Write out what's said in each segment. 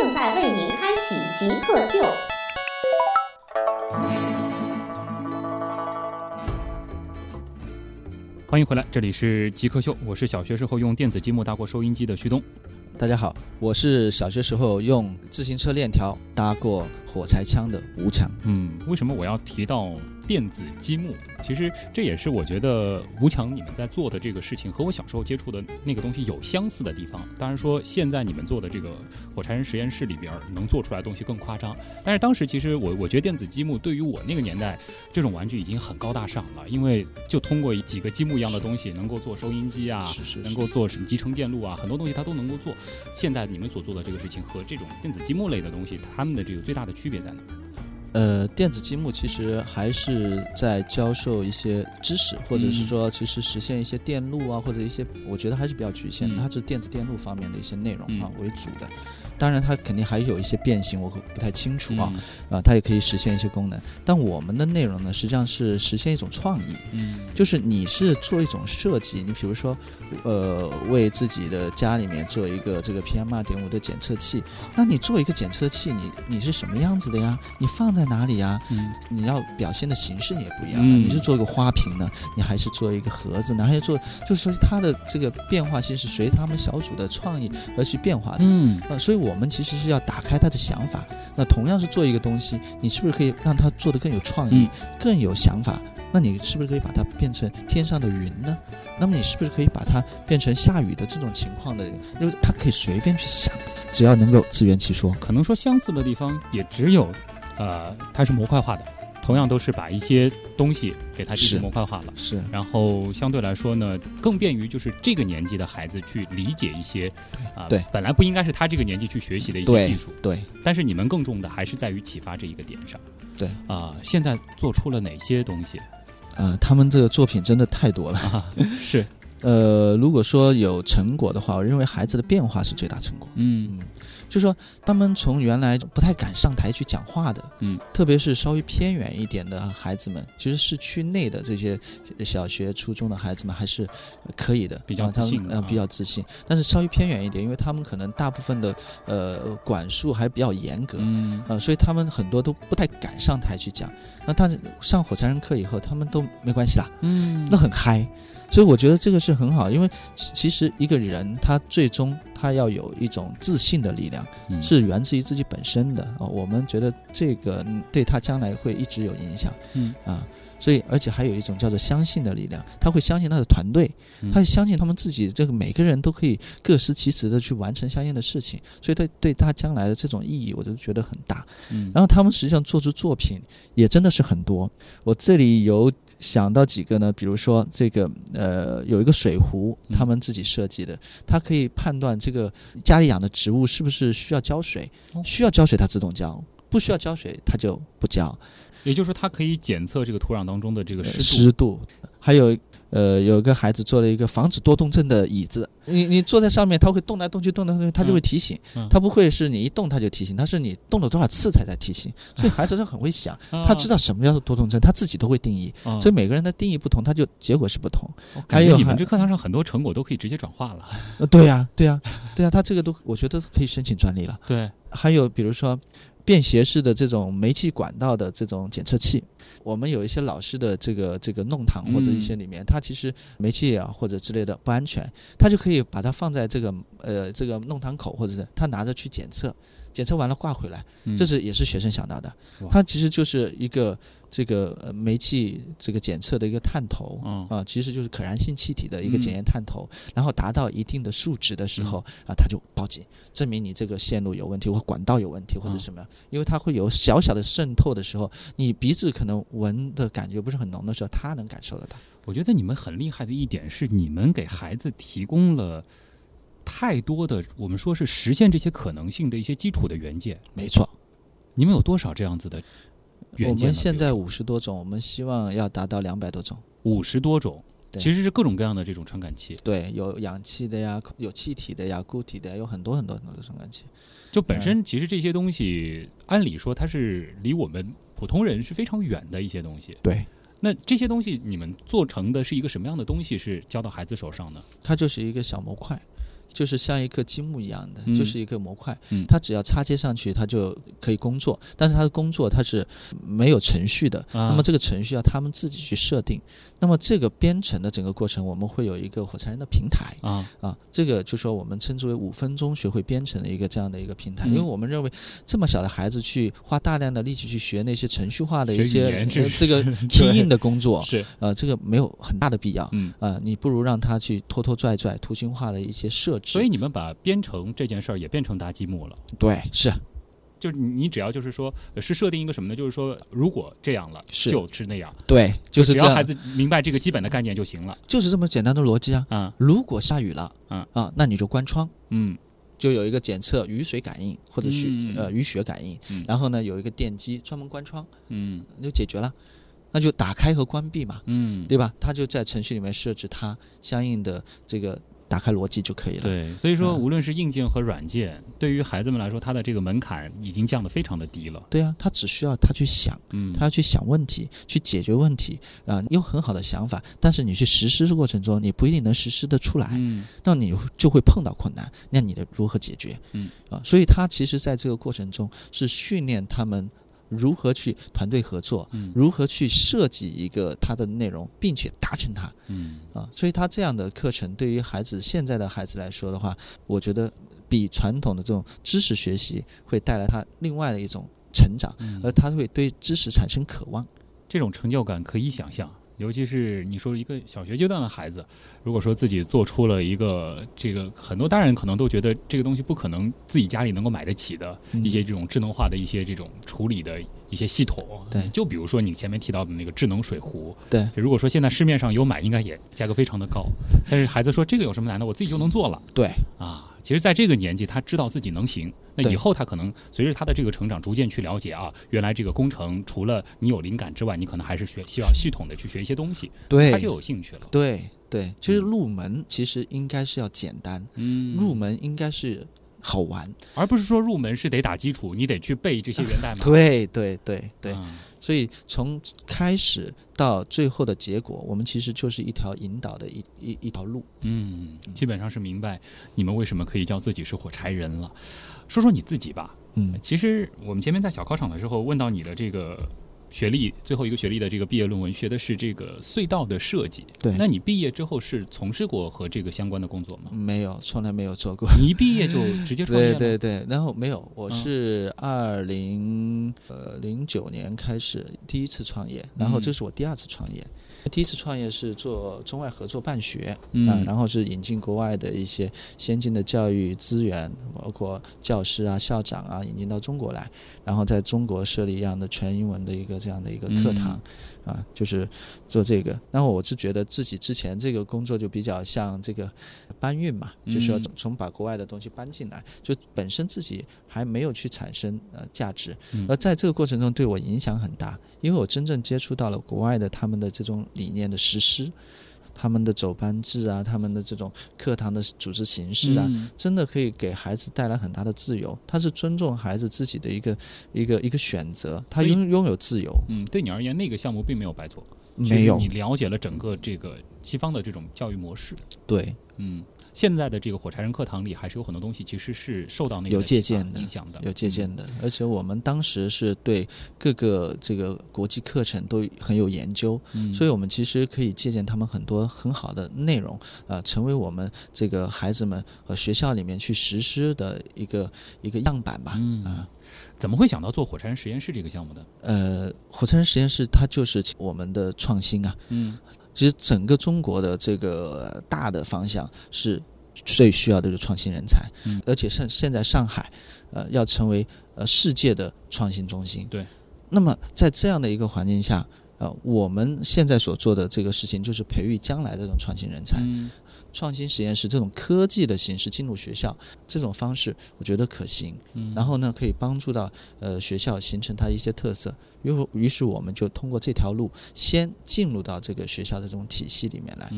正在为您开启极客秀。欢迎回来，这里是极客秀，我是小学时候用电子积木搭过收音机的徐东。大家好，我是小学时候用自行车链条搭过火柴枪的吴强。为什么我要提到电子积木？其实这也是我觉得吴强你们在做的这个事情和我小时候接触的那个东西有相似的地方。当然说现在你们做的这个火柴人实验室里边能做出来的东西更夸张，但是当时其实我觉得电子积木对于我那个年代这种玩具已经很高大上了，因为就通过几个积木一样的东西能够做收音机啊，能够做什么集成电路啊，很多东西它都能够做。现在你们所做的这个事情和这种电子积木类的东西，它们的这个最大的区别在哪？电子积木其实还是在教授一些知识，或者是说其实实现一些电路啊，或者一些我觉得还是比较局限，它是电子电路方面的一些内容啊为主的。当然它肯定还有一些变形，我不太清楚啊，它也可以实现一些功能。但我们的内容呢，实际上是实现一种创意，就是你是做一种设计，你比如说为自己的家里面做一个这个 PM2.5 的检测器，那你做一个检测器，你是什么样子的呀？你放在哪里呀？你要表现的形式也不一样，你是做一个花瓶呢，你还是做一个盒子呢，还是做，就是说它的这个变化性是随他们小组的创意而去变化的。所以我们其实是要打开他的想法。那同样是做一个东西，你是不是可以让他做得更有创意，更有想法？那你是不是可以把它变成天上的云呢？那么你是不是可以把它变成下雨的这种情况的？因为他可以随便去想，只要能够自圆其说。可能说相似的地方也只有，它是模块化的，同样都是把一些东西给它进行模块化了，是。然后相对来说呢，更便于就是这个年纪的孩子去理解一些对，本来不应该是他这个年纪去学习的一些技术，对。但是你们更重的还是在于启发这一个点上，对。现在做出了哪些东西？他们这个作品真的太多了，是。如果说有成果的话，我认为孩子的变化是最大成果。就是说他们从原来不太敢上台去讲话的，特别是稍微偏远一点的孩子们，其实市区内的这些小学初中的孩子们还是可以的，比较自信，比较自信。但是稍微偏远一点，因为他们可能大部分的管束还比较严格，所以他们很多都不太敢上台去讲。那他上火柴人课以后，他们都没关系啦，那很嗨。所以我觉得这个是很好，因为其实一个人他最终他要有一种自信的力量，是源自于自己本身的。我们觉得这个对他将来会一直有影响，所以而且还有一种叫做相信的力量，他会相信他的团队，他会相信他们自己，这个每个人都可以各司其职的去完成相应的事情，所以对他将来的这种意义我就觉得很大。然后他们实际上做出作品也真的是很多，我这里有想到几个呢，比如说这个有一个水壶，他们自己设计的，他可以判断这个家里养的植物是不是需要浇水，需要浇水它自动浇，不需要浇水它就不浇。也就是它可以检测这个土壤当中的这个湿度。还有有个孩子做了一个防止多动症的椅子，你坐在上面，它会动来动去，动来动去，它就会提醒。它不会是你一动它就提醒，它是你动了多少次才在提醒。所以孩子他很会想，他知道什么叫做多动症，他自己都会定义。所以每个人的定义不同，他就结果是不同。感觉你们这课堂上很多成果都可以直接转化了。对啊，他这个都我觉得可以申请专利了。对，还有比如说便携式的这种煤气管道的这种检测器，我们有一些老师的这个弄堂或者一些里面，它其实煤气啊或者之类的不安全，它就可以把它放在这个弄堂口，或者是他拿着去检测，检测完了挂回来，这是也是学生想到的。它其实就是一个这个煤气这个检测的一个探头其实就是可燃性气体的一个检验探头，然后达到一定的数值的时候它就报警，证明你这个线路有问题或管道有问题或者什么。因为它会有小小的渗透的时候，你鼻子可能闻的感觉不是很浓的时候，它能感受得到。我觉得你们很厉害的一点是，你们给孩子提供了太多的我们说是实现这些可能性的一些基础的元件。没错，你们有多少这样子的元件？我们现在50多种，我们希望要达到200多种。50多种，其实是各种各样的这种传感器。对，有氧气的呀，有气体的呀，固体的呀，有很多很多很多的传感器。就本身其实这些东西，按理说它是离我们普通人是非常远的一些东西。对。那这些东西你们做成的是一个什么样的东西是交到孩子手上呢？它就是一个小模块，就是像一颗积木一样的，就是一个模块，它只要插接上去它就可以工作，但是它的工作它是没有程序的，那么这个程序要他们自己去设定，那么这个编程的整个过程我们会有一个火柴人的平台啊，这个就说我们称之为5分钟学会编程的一个这样的一个平台，因为我们认为这么小的孩子去花大量的力气去学那些程序化的一些这个 key in 的工作，这个没有很大的必要，你不如让他去拖拖拽拽图形化的一些设置。所以你们把编程这件事儿也变成搭积木了。对，是，就是你只要就是说是设定一个什么呢？就是说如果这样了就是那样。对，就是这样，只要孩子明白这个基本的概念就行了，就是这么简单的逻辑啊。如果下雨了那你就关窗，就有一个检测雨水感应或者是雨雪感应，然后呢有一个电机专门关窗，就解决了，那就打开和关闭嘛，对吧？它就在程序里面设置它相应的这个打开逻辑就可以了。对，所以说无论是硬件和软件，对于孩子们来说，它的这个门槛已经降得非常的低了。对啊，他只需要他去想，他要去想问题，去解决问题啊，有很好的想法，但是你去实施的过程中，你不一定能实施得出来，那你就会碰到困难，那你如何解决？所以他其实在这个过程中是训练他们如何去团队合作，如何去设计一个它的内容并且达成它，所以它这样的课程对于孩子现在的孩子来说的话，我觉得比传统的这种知识学习会带来他另外的一种成长，而他会对知识产生渴望。这种成就感可以想象，尤其是你说一个小学阶段的孩子，如果说自己做出了一个这个很多大人可能都觉得这个东西不可能自己家里能够买得起的一些这种智能化的一些这种处理的一些系统，对，就比如说你前面提到的那个智能水壶，对，如果说现在市面上有买，应该也价格非常的高，但是孩子说这个有什么难的，我自己就能做了，对啊。其实在这个年纪他知道自己能行，那以后他可能随着他的这个成长逐渐去了解啊，原来这个工程除了你有灵感之外，你可能还是需要系统的去学一些东西，对，他就有兴趣了。对对，其实入门其实应该是要简单，入门应该是好玩，而不是说入门是得打基础，你得去背这些源代码。对对对对，所以从开始到最后的结果，我们其实就是一条引导的一条路。基本上是明白你们为什么可以叫自己是火柴人了。说说你自己吧。其实我们前面在小考场的时候问到你的这个学历，最后一个学历的这个毕业论文学的是这个隧道的设计。对，那你毕业之后是从事过和这个相关的工作吗？没有，从来没有做过。你一毕业就直接创业了？对对对，然后没有，我是2009年开始第一次创业，然后这是我第二次创业。第一次创业是做中外合作办学，然后是引进国外的一些先进的教育资源，包括教师啊、校长啊，引进到中国来，然后在中国设立一样的全英文的一个这样的一个课堂，就是做这个。然后我是觉得自己之前这个工作就比较像这个搬运嘛，就是要从把国外的东西搬进来，就本身自己还没有去产生价值，而在这个过程中对我影响很大，因为我真正接触到了国外的他们的这种理念的实施，他们的走班制啊，他们的这种课堂的组织形式啊，真的可以给孩子带来很大的自由。他是尊重孩子自己的一个选择，他拥有自由。对你而言，那个项目并没有白做，没有，你了解了整个这个西方的这种教育模式。对，现在的这个火柴人课堂里还是有很多东西其实是受到那个有借鉴的影响的，有借鉴的。而且我们当时是对各个这个国际课程都很有研究，所以我们其实可以借鉴他们很多很好的内容，成为我们这个孩子们和学校里面去实施的一个样板吧。怎么会想到做火柴人实验室这个项目的？火柴人实验室它就是我们的创新啊。其实整个中国的这个大的方向是最需要的就是创新人才，而且现在上海要成为世界的创新中心。对，那么在这样的一个环境下，我们现在所做的这个事情就是培育将来的这种创新人才、创新实验室这种科技的形式进入学校，这种方式我觉得可行、然后呢可以帮助到学校形成它一些特色，于是我们就通过这条路先进入到这个学校的这种体系里面来、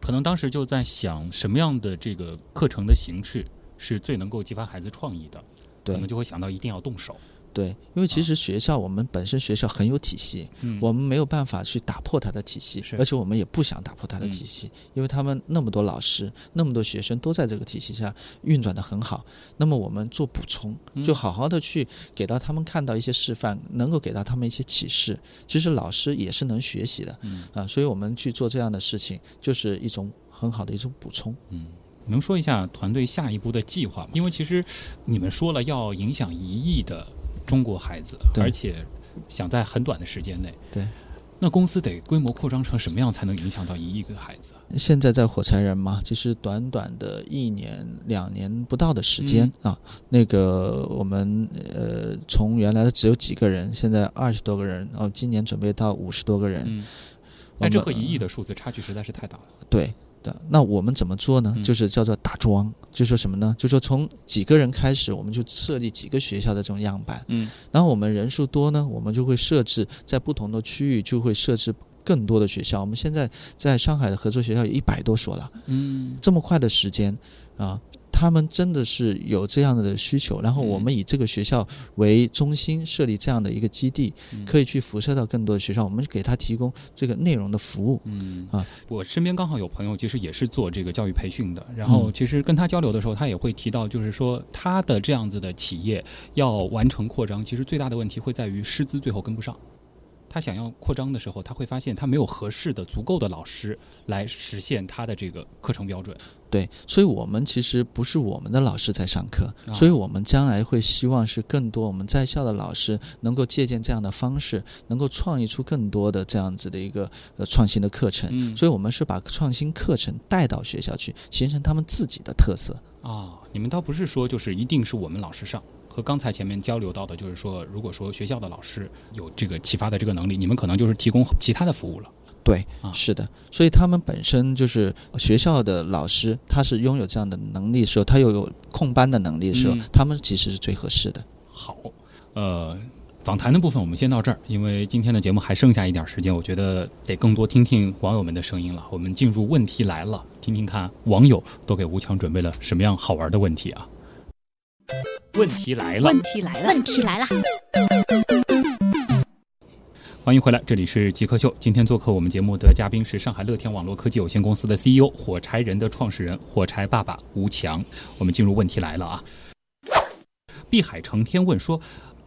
可能当时就在想什么样的这个课程的形式是最能够激发孩子创意的，我们就会想到一定要动手。对，因为其实学校、我们本身学校很有体系、我们没有办法去打破它的体系，而且我们也不想打破它的体系、因为他们那么多老师那么多学生都在这个体系下运转得很好，那么我们做补充，就好好的去给到他们看到一些示范，能够给到他们一些启示，其实老师也是能学习的、所以我们去做这样的事情就是一种很好的一种补充。能说一下团队下一步的计划吗？因为其实你们说了要影响1亿的中国孩子，而且想在很短的时间内，对，那公司得规模扩张成什么样才能影响到1亿个孩子？现在在火柴人嘛，其实短短的1年2年不到的时间、那个我们从原来的只有几个人，现在20多个人，今年准备到50多个人。但这和1亿的数字差距实在是太大了。对。那我们怎么做呢？就是叫做打桩，就说什么呢？就说从几个人开始，我们就设立几个学校的这种样板。然后我们人数多呢，我们就会设置在不同的区域，就会设置更多的学校。我们现在在上海的合作学校有100多所了。这么快的时间啊！他们真的是有这样的需求，然后我们以这个学校为中心设立这样的一个基地，可以去辐射到更多的学校，我们给他提供这个内容的服务。我身边刚好有朋友其实也是做这个教育培训的，然后其实跟他交流的时候他也会提到，就是说他的这样子的企业要完成扩张，其实最大的问题会在于师资最后跟不上，他想要扩张的时候他会发现他没有合适的足够的老师来实现他的这个课程标准。对，所以我们其实不是我们的老师在上课，所以我们将来会希望是更多我们在校的老师能够借鉴这样的方式，能够创意出更多的这样子的一个创新的课程、所以我们是把创新课程带到学校去，形成他们自己的特色。你们倒不是说就是一定是我们老师上，和刚才前面交流到的就是说，如果说学校的老师有这个启发的这个能力，你们可能就是提供其他的服务了。对，是的，所以他们本身就是学校的老师，他是拥有这样的能力的时候，他又有控班的能力的时候，他们其实是最合适的。好，访谈的部分我们先到这儿，因为今天的节目还剩下一点时间，我觉得得更多听听网友们的声音了。我们进入问题来了，听听看网友都给吴强准备了什么样好玩的问题啊！问题来了，问题来了，问题来了！欢迎回来，这里是极客秀。今天做客我们节目的嘉宾是上海乐天网络科技有限公司的 CEO， 火柴人的创始人火柴爸爸吴强。我们进入问题来了啊！碧海成天问说，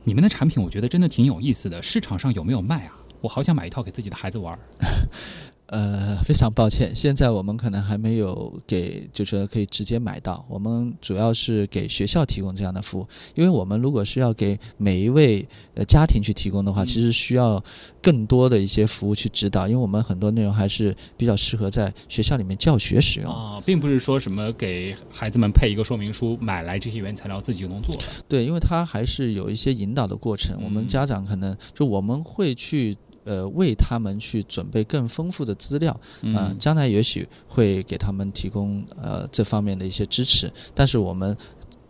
你们的产品我觉得真的挺有意思的，市场上有没有卖啊？我好想买一套给自己的孩子玩。非常抱歉，现在我们可能还没有给，就是可以直接买到。我们主要是给学校提供这样的服务，因为我们如果是要给每一位家庭去提供的话，其实需要更多的一些服务去指导，因为我们很多内容还是比较适合在学校里面教学使用啊，并不是说什么给孩子们配一个说明书，买来这些原材料自己就能做了。对，因为它还是有一些引导的过程，我们家长可能就我们会去。为他们去准备更丰富的资料，将来也许会给他们提供这方面的一些支持，但是我们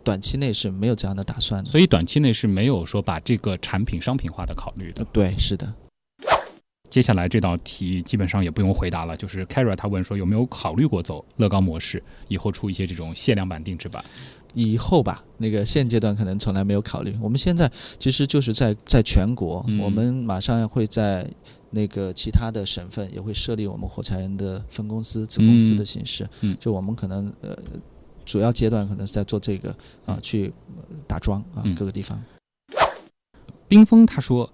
短期内是没有这样的打算的，所以短期内是没有说把这个产品商品化的考虑的。对，是的。接下来这道题基本上也不用回答了，就是 Kara 他问说有没有考虑过走乐高模式，以后出一些这种限量版定制版？以后吧，那个现阶段可能从来没有考虑。我们现在其实就是在全国，我们马上会在那个其他的省份也会设立我们火柴人的分公司、子公司的形式。就我们可能主要阶段可能是在做这个去打桩各个地方。冰峰他说。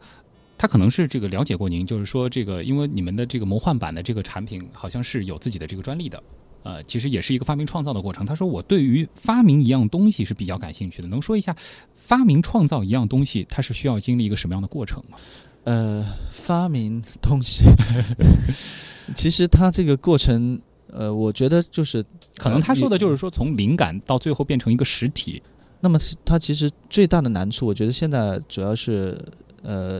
他可能是这个了解过您，就是说这个，因为你们的这个魔幻版的这个产品好像是有自己的这个专利的，其实也是一个发明创造的过程。他说我对于发明一样东西是比较感兴趣的，能说一下发明创造一样东西它是需要经历一个什么样的过程吗？发明东西其实它这个过程我觉得就是可能他说的就是说从灵感到最后变成一个实体，那么它其实最大的难处我觉得现在主要是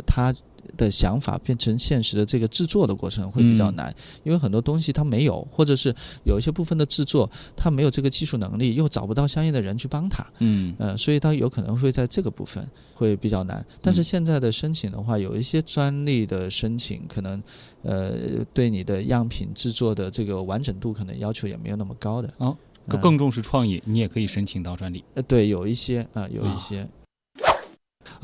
它的想法变成现实的这个制作的过程会比较难，因为很多东西它没有，或者是有一些部分的制作它没有这个技术能力，又找不到相应的人去帮他，所以它有可能会在这个部分会比较难。但是现在的申请的话，有一些专利的申请可能对你的样品制作的这个完整度可能要求也没有那么高的，更重视创意，你也可以申请到专利。对，有一些有一些。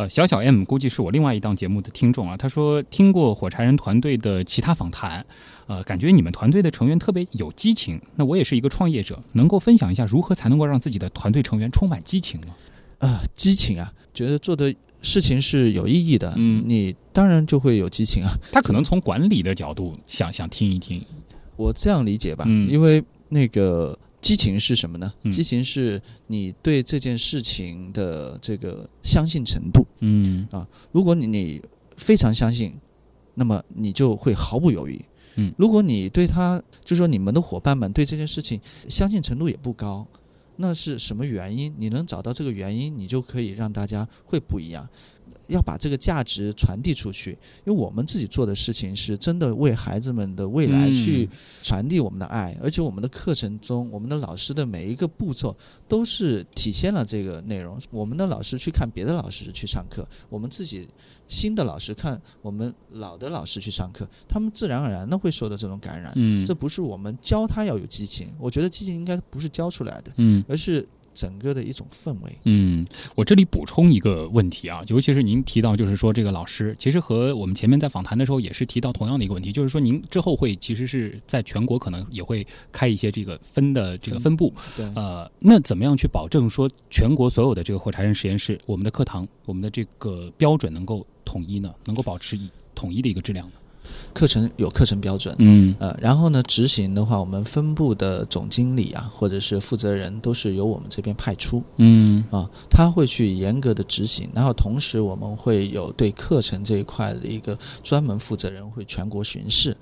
小 M 估计是我另外一档节目的听众啊，他说听过火柴人团队的其他访谈，感觉你们团队的成员特别有激情。那我也是一个创业者，能够分享一下如何才能够让自己的团队成员充满激情吗？激情啊，觉得做的事情是有意义的，你当然就会有激情啊。他可能从管理的角度想听一听，我这样理解吧，因为那个激情是什么呢？激情是你对这件事情的这个相信程度。如果你非常相信，那么你就会毫不犹豫。如果你对他，就是说你们的伙伴们对这件事情相信程度也不高，那是什么原因？你能找到这个原因，你就可以让大家会不一样。要把这个价值传递出去，因为我们自己做的事情是真的为孩子们的未来去传递我们的爱，而且我们的课程中，我们的老师的每一个步骤都是体现了这个内容。我们的老师去看别的老师去上课，我们自己新的老师看我们老的老师去上课，他们自然而然的会受到这种感染。这不是我们教他要有激情，我觉得激情应该不是教出来的，而是整个的一种氛围。我这里补充一个问题啊，尤其是您提到就是说这个老师，其实和我们前面在访谈的时候也是提到同样的一个问题，就是说您之后会其实是在全国可能也会开一些这个分的这个分部，那怎么样去保证说全国所有的这个火柴人实验室，我们的课堂，我们的这个标准能够统一呢？能够保持统一的一个质量呢？课程有课程标准，然后呢，执行的话，我们分部的总经理啊，或者是负责人都是由我们这边派出，他会去严格的执行。然后同时我们会有对课程这一块的一个专门负责人会全国巡视，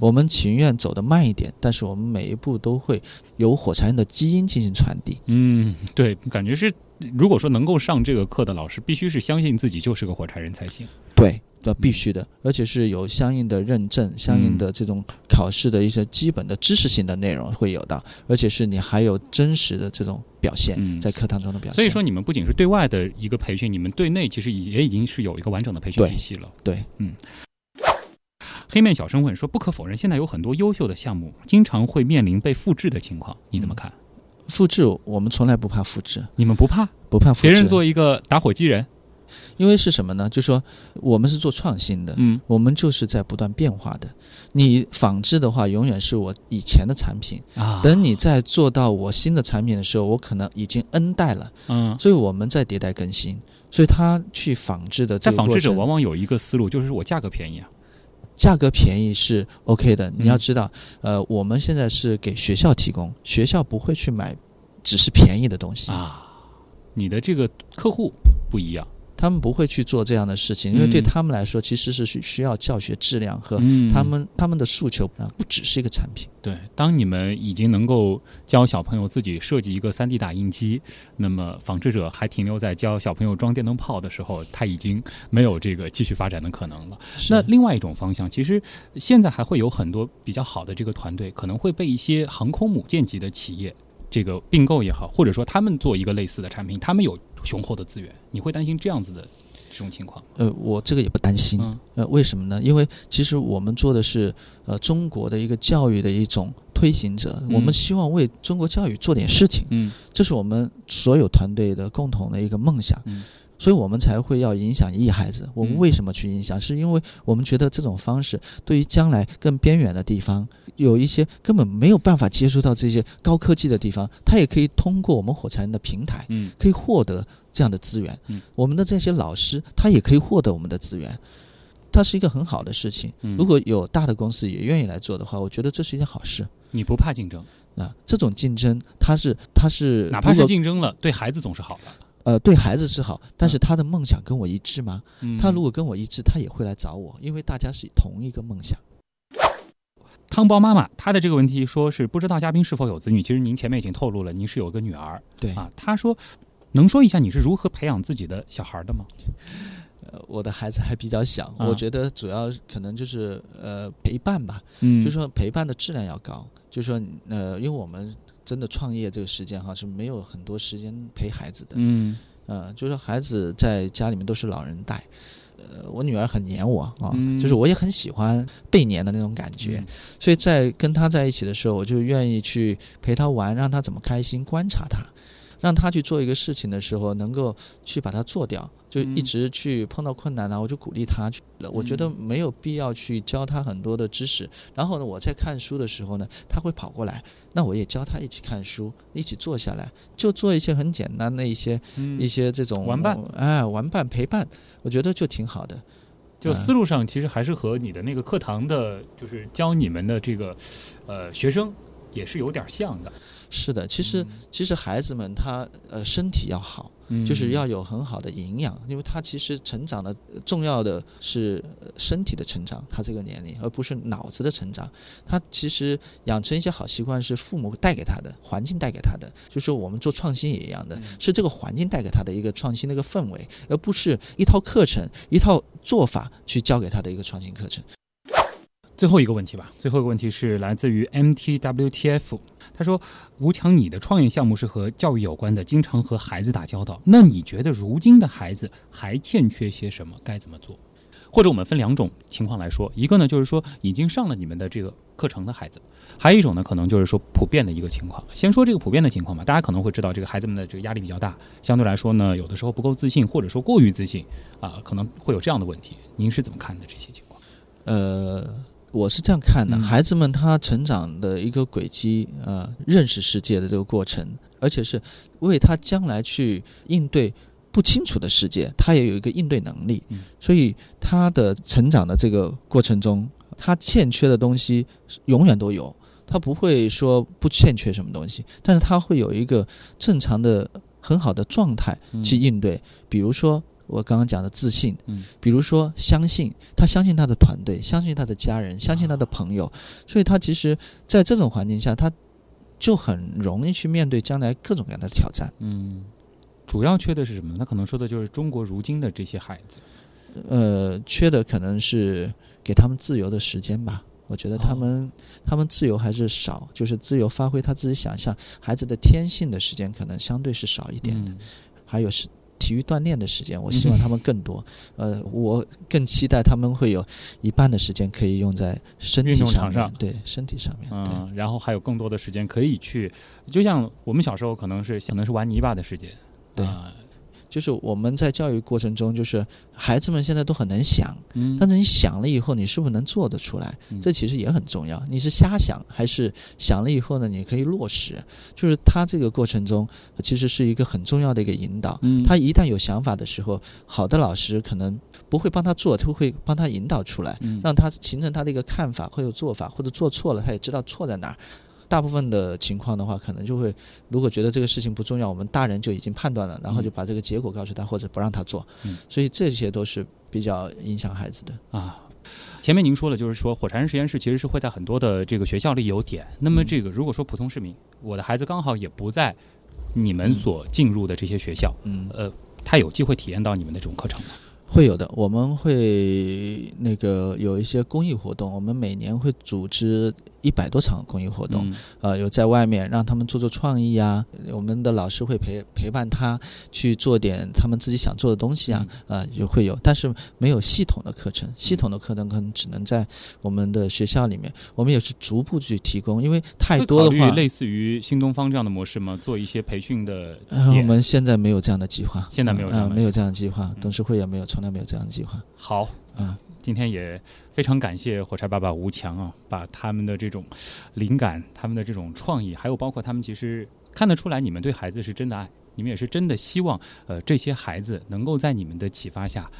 我们情愿走得慢一点，但是我们每一步都会由火柴人的基因进行传递。对，感觉是如果说能够上这个课的老师，必须是相信自己就是个火柴人才行。对。必须的，而且是有相应的认证，相应的这种考试的一些基本的知识性的内容会有的，而且是你还有真实的这种表现，在课堂中的表现。所以说你们不仅是对外的一个培训，你们对内其实也已经是有一个完整的培训体系了。对，黑面小生问说，不可否认现在有很多优秀的项目经常会面临被复制的情况，你怎么看？复制我们从来不怕复制。你们不怕复制？别人做一个打火机人？因为是什么呢？就是说我们是做创新的，我们就是在不断变化的。你仿制的话永远是我以前的产品，等你再做到我新的产品的时候，我可能已经 N 代了，所以我们在迭代更新。所以他去仿制的这个过程，但仿制者往往有一个思路，就是我价格便宜啊。价格便宜是 OK 的，你要知道，我们现在是给学校提供，学校不会去买只是便宜的东西啊。你的这个客户不一样，他们不会去做这样的事情，因为对他们来说其实是需要教学质量和他们的诉求，不只是一个产品。对，当你们已经能够教小朋友自己设计一个 3D 打印机，那么仿制者还停留在教小朋友装电灯泡的时候，他已经没有这个继续发展的可能了。那另外一种方向，其实现在还会有很多比较好的这个团队，可能会被一些航空母舰级的企业这个并购也好，或者说他们做一个类似的产品，他们有雄厚的资源，你会担心这样子的这种情况？我这个也不担心。为什么呢？因为其实我们做的是中国的一个教育的一种推行者，我们希望为中国教育做点事情，这是我们所有团队的共同的一个梦想。所以我们才会要影响一亿孩子。我们为什么去影响？是因为我们觉得这种方式对于将来更边远的地方，有一些根本没有办法接触到这些高科技的地方，它也可以通过我们火柴人的平台，可以获得这样的资源。我们的这些老师，他也可以获得我们的资源。它是一个很好的事情。如果有大的公司也愿意来做的话，我觉得这是一件好事。你不怕竞争啊？这种竞争，它是哪怕是竞争了，对孩子总是好的。对孩子是好，但是他的梦想跟我一致吗？他如果跟我一致，他也会来找我，因为大家是同一个梦想。汤包妈妈她的这个问题说是不知道嘉宾是否有子女，其实您前面已经透露了，您是有个女儿。对啊，她说能说一下你是如何培养自己的小孩的吗？我的孩子还比较小，我觉得主要可能就是陪伴吧，就是说陪伴的质量要高，就是说因为我们真的创业这个时间哈是没有很多时间陪孩子的，就是说孩子在家里面都是老人带。我女儿很黏我啊，就是我也很喜欢被黏的那种感觉，所以在跟她在一起的时候，我就愿意去陪她玩，让她怎么开心，观察她，让她去做一个事情的时候，能够去把它做掉，就一直去碰到困难啊，我就鼓励她去。我觉得没有必要去教她很多的知识。然后呢，我在看书的时候呢，她会跑过来，那我也教她一起看书，一起坐下来，就做一些很简单的一些这种玩伴，玩伴陪伴，我觉得就挺好的。就思路上其实还是和你的那个课堂的，就是教你们的这个学生也是有点像的。是的，其实孩子们他身体要好，就是要有很好的营养，因为他其实成长的重要的是身体的成长，他这个年龄而不是脑子的成长。他其实养成一些好习惯是父母带给他的，环境带给他的，就是我们做创新也一样的，是这个环境带给他的一个创新的一个氛围，而不是一套课程一套做法去教给他的一个创新课程。最后一个问题是来自于 MTWTF， 他说吴强，你的创业项目是和教育有关的，经常和孩子打交道，那你觉得如今的孩子还欠缺些什么，该怎么做？或者我们分两种情况来说，一个呢就是说已经上了你们的这个课程的孩子，还有一种呢可能就是说普遍的一个情况。先说这个普遍的情况吧，大家可能会知道这个孩子们的这个压力比较大，相对来说呢有的时候不够自信，或者说过于自信可能会有这样的问题，您是怎么看的这些情况？我是这样看的，孩子们他成长的一个轨迹，认识世界的这个过程，而且是为他将来去应对不清楚的世界，他也有一个应对能力，所以他的成长的这个过程中，他欠缺的东西永远都有，他不会说不欠缺什么东西，但是他会有一个正常的很好的状态去应对，比如说我刚刚讲的自信，比如说相信，他相信他的团队，相信他的家人，相信他的朋友，所以他其实在这种环境下，他就很容易去面对将来各种各样的挑战。主要缺的是什么？他可能说的就是中国如今的这些孩子，缺的可能是给他们自由的时间吧。我觉得他们自由还是少，就是自由发挥他自己想象，孩子的天性的时间可能相对是少一点的，还有是。体育锻炼的时间，我希望他们更多，我更期待他们会有一半的时间可以用在身体上面，对，身体上面，然后还有更多的时间可以去，就像我们小时候可能是玩泥巴的时间，对。就是我们在教育过程中，就是孩子们现在都很能想，但是你想了以后，你是不是能做得出来？这其实也很重要。你是瞎想，还是想了以后呢？你可以落实。就是他这个过程中，其实是一个很重要的一个引导。他一旦有想法的时候，好的老师可能不会帮他做，他会帮他引导出来，让他形成他的一个看法或者做法，或者做错了，他也知道错在哪儿。大部分的情况的话，可能就会，如果觉得这个事情不重要，我们大人就已经判断了，然后就把这个结果告诉他，或者不让他做，所以这些都是比较影响孩子的啊。前面您说了，就是说火柴人实验室其实是会在很多的这个学校里有点，那么这个如果说普通市民，我的孩子刚好也不在你们所进入的这些学校，他有机会体验到你们的这种课程吗？会有的，我们会有一些公益活动，我们每年会组织100多场公益活动，有在外面让他们做创意啊，我们的老师会陪伴他去做点他们自己想做的东西啊，也会有，但是没有系统的课程，系统的课程可能只能在我们的学校里面，我们也是逐步去提供，因为太多的话，考虑类似于新东方这样的模式吗？做一些培训的点，我们现在没有这样的计划，现在没有这样的计划，没有这样的计划，董事会也没有从来没有这样的计划。好，今天也非常感谢火柴爸爸吴强啊，把他们的这种灵感，他们的这种创意，还有包括他们其实看得出来，你们对孩子是真的爱，你们也是真的希望这些孩子能够在你们的启发下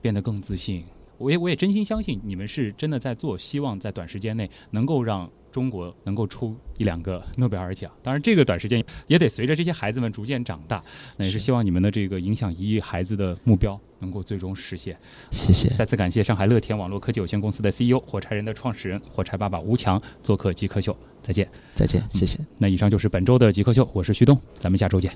变得更自信。我也真心相信你们是真的在做，希望在短时间内能够让中国能够出1-2个诺贝尔奖，当然这个短时间也得随着这些孩子们逐渐长大，那也是希望你们的这个影响1亿孩子的目标能够最终实现。谢谢，再次感谢上海乐田网络科技有限公司的 CEO 火柴人的创始人火柴爸爸吴强做客极客秀，再见。再见，谢谢。那以上就是本周的极客秀，我是徐东，咱们下周见。